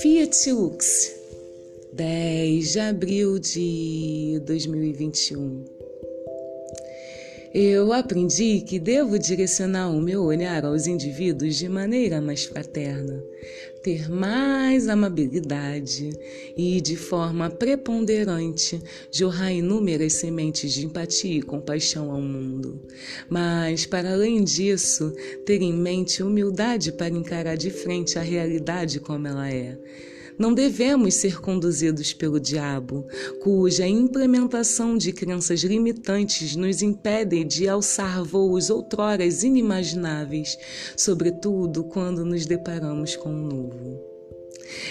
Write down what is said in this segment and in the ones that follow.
Fiat Lux, 10 de abril de 2021. Eu aprendi que devo direcionar o meu olhar aos indivíduos de maneira mais fraterna, ter mais amabilidade e, de forma preponderante, jorrar inúmeras sementes de empatia e compaixão ao mundo. Mas, para além disso, ter em mente humildade para encarar de frente a realidade como ela é. Não devemos ser conduzidos pelo diabo, cuja implementação de crenças limitantes nos impede de alçar voos outrora inimagináveis, sobretudo quando nos deparamos com o novo.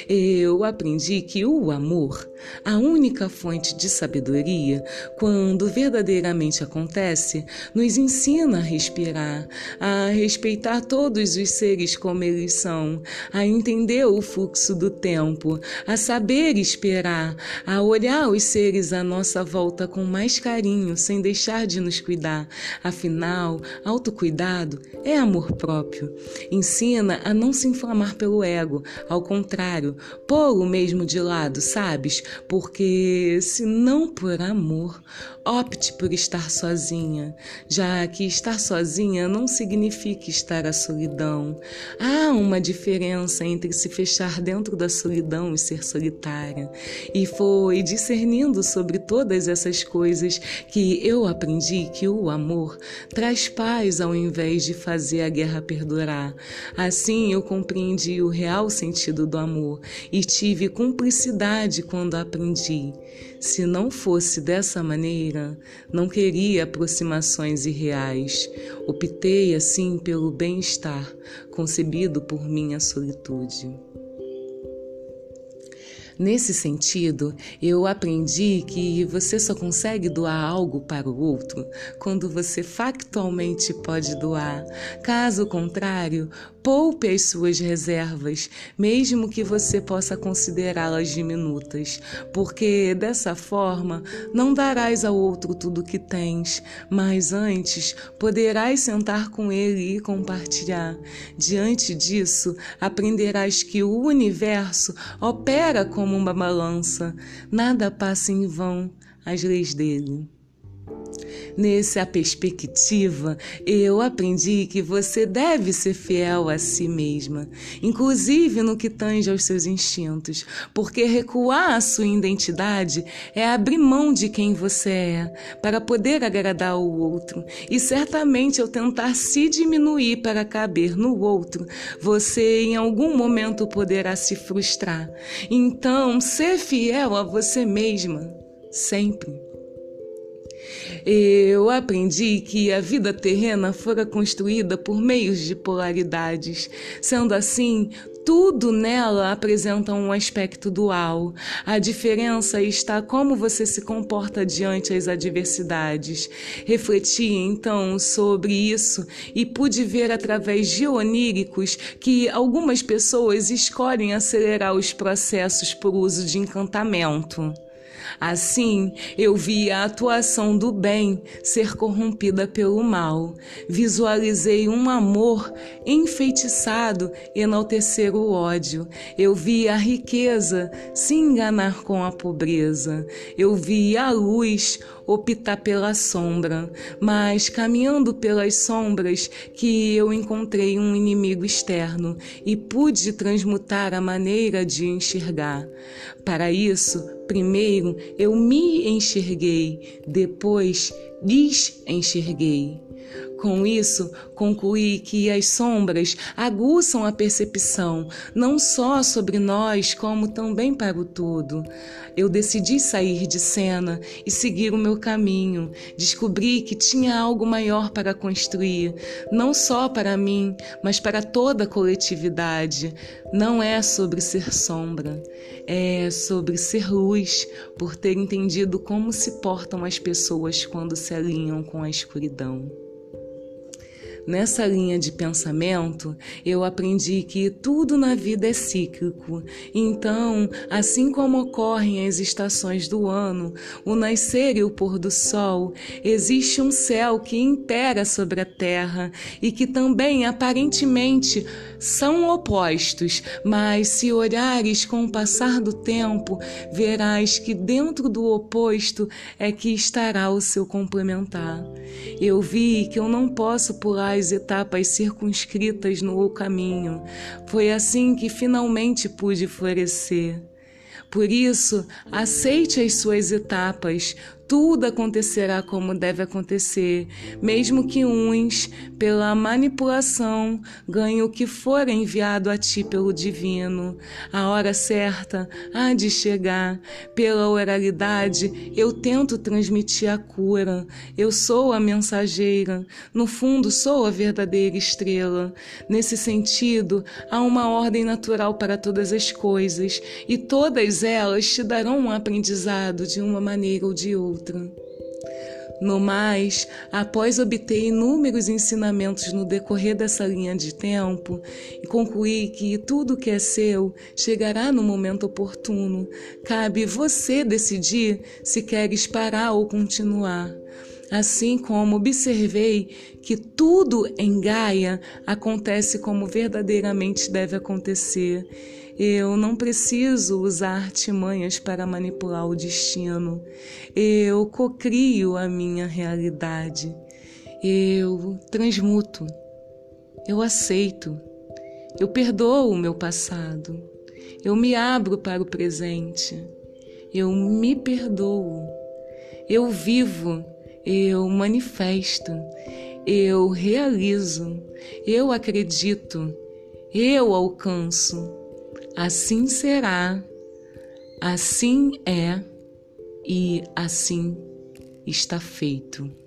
Eu aprendi que o amor, a única fonte de sabedoria, quando verdadeiramente acontece, nos ensina a respirar, a respeitar todos os seres como eles são, a entender o fluxo do tempo, a saber esperar, a olhar os seres à nossa volta com mais carinho, sem deixar de nos cuidar. Afinal, autocuidado é amor próprio. Ensina a não se inflamar pelo ego, ao contrário, pôr o mesmo de lado, sabes? Porque, se não por amor, opte por estar sozinha, já que estar sozinha não significa estar à solidão. Há uma diferença entre se fechar dentro da solidão e ser solitária. E foi discernindo sobre todas essas coisas que eu aprendi que o amor traz paz ao invés de fazer a guerra perdurar. Assim, eu compreendi o real sentido do amor e tive cumplicidade quando aprendi. Se não fosse dessa maneira, não queria aproximações irreais. Optei assim pelo bem-estar concebido por minha solitude. Nesse sentido, eu aprendi que você só consegue doar algo para o outro quando você factualmente pode doar. Caso contrário, poupe as suas reservas, mesmo que você possa considerá-las diminutas, porque dessa forma não darás ao outro tudo o que tens, mas antes poderás sentar com ele e compartilhar. Diante disso, aprenderás que o universo opera como uma balança, nada passa em vão, as leis dele. Nessa perspectiva, eu aprendi que você deve ser fiel a si mesma, inclusive no que tange aos seus instintos, porque recuar a sua identidade é abrir mão de quem você é para poder agradar ao outro. E certamente, ao tentar se diminuir para caber no outro, você em algum momento poderá se frustrar. Então, ser fiel a você mesma, sempre. Eu aprendi que a vida terrena fora construída por meios de polaridades. Sendo assim, tudo nela apresenta um aspecto dual. A diferença está como você se comporta diante das adversidades. Refleti, então, sobre isso e pude ver através de oníricos que algumas pessoas escolhem acelerar os processos por uso de encantamento. Assim, eu vi a atuação do bem ser corrompida pelo mal. Visualizei um amor enfeitiçado enaltecer o ódio. Eu vi a riqueza se enganar com a pobreza. Eu vi a luz optar pela sombra. Mas, caminhando pelas sombras, que eu encontrei um inimigo externo e pude transmutar a maneira de enxergar. Para isso, primeiro eu me enxerguei, depois desenxerguei. Com isso, concluí que as sombras aguçam a percepção, não só sobre nós, como também para o todo. Eu decidi sair de cena e seguir o meu caminho. Descobri que tinha algo maior para construir, não só para mim, mas para toda a coletividade. Não é sobre ser sombra, é sobre ser luz, por ter entendido como se portam as pessoas quando se alinham com a escuridão. Nessa linha de pensamento, eu aprendi que tudo na vida é cíclico. Então, assim como ocorrem as estações do ano, o nascer e o pôr do sol, existe um céu que impera sobre a terra e que também aparentemente são opostos, mas se olhares com o passar do tempo, verás que dentro do oposto é que estará o seu complementar. Eu vi que eu não posso pular as etapas circunscritas no caminho. Foi assim que finalmente pude florescer. Por isso, aceite as suas etapas. Tudo acontecerá como deve acontecer, mesmo que uns, pela manipulação, ganhem o que for enviado a ti pelo divino. A hora certa há de chegar. Pela oralidade, eu tento transmitir a cura. Eu sou a mensageira. No fundo, sou a verdadeira estrela. Nesse sentido, há uma ordem natural para todas as coisas, e todas elas te darão um aprendizado de uma maneira ou de outra. No mais, após obter inúmeros ensinamentos no decorrer dessa linha de tempo, concluí que tudo que é seu chegará no momento oportuno. Cabe você decidir se queres parar ou continuar. Assim como observei que tudo em Gaia acontece como verdadeiramente deve acontecer. Eu não preciso usar artimanhas para manipular o destino. Eu cocrio a minha realidade. Eu transmuto. Eu aceito. Eu perdoo o meu passado. Eu me abro para o presente. Eu me perdoo. Eu vivo. Eu manifesto. Eu realizo. Eu acredito. Eu alcanço. Assim será, assim é e assim está feito.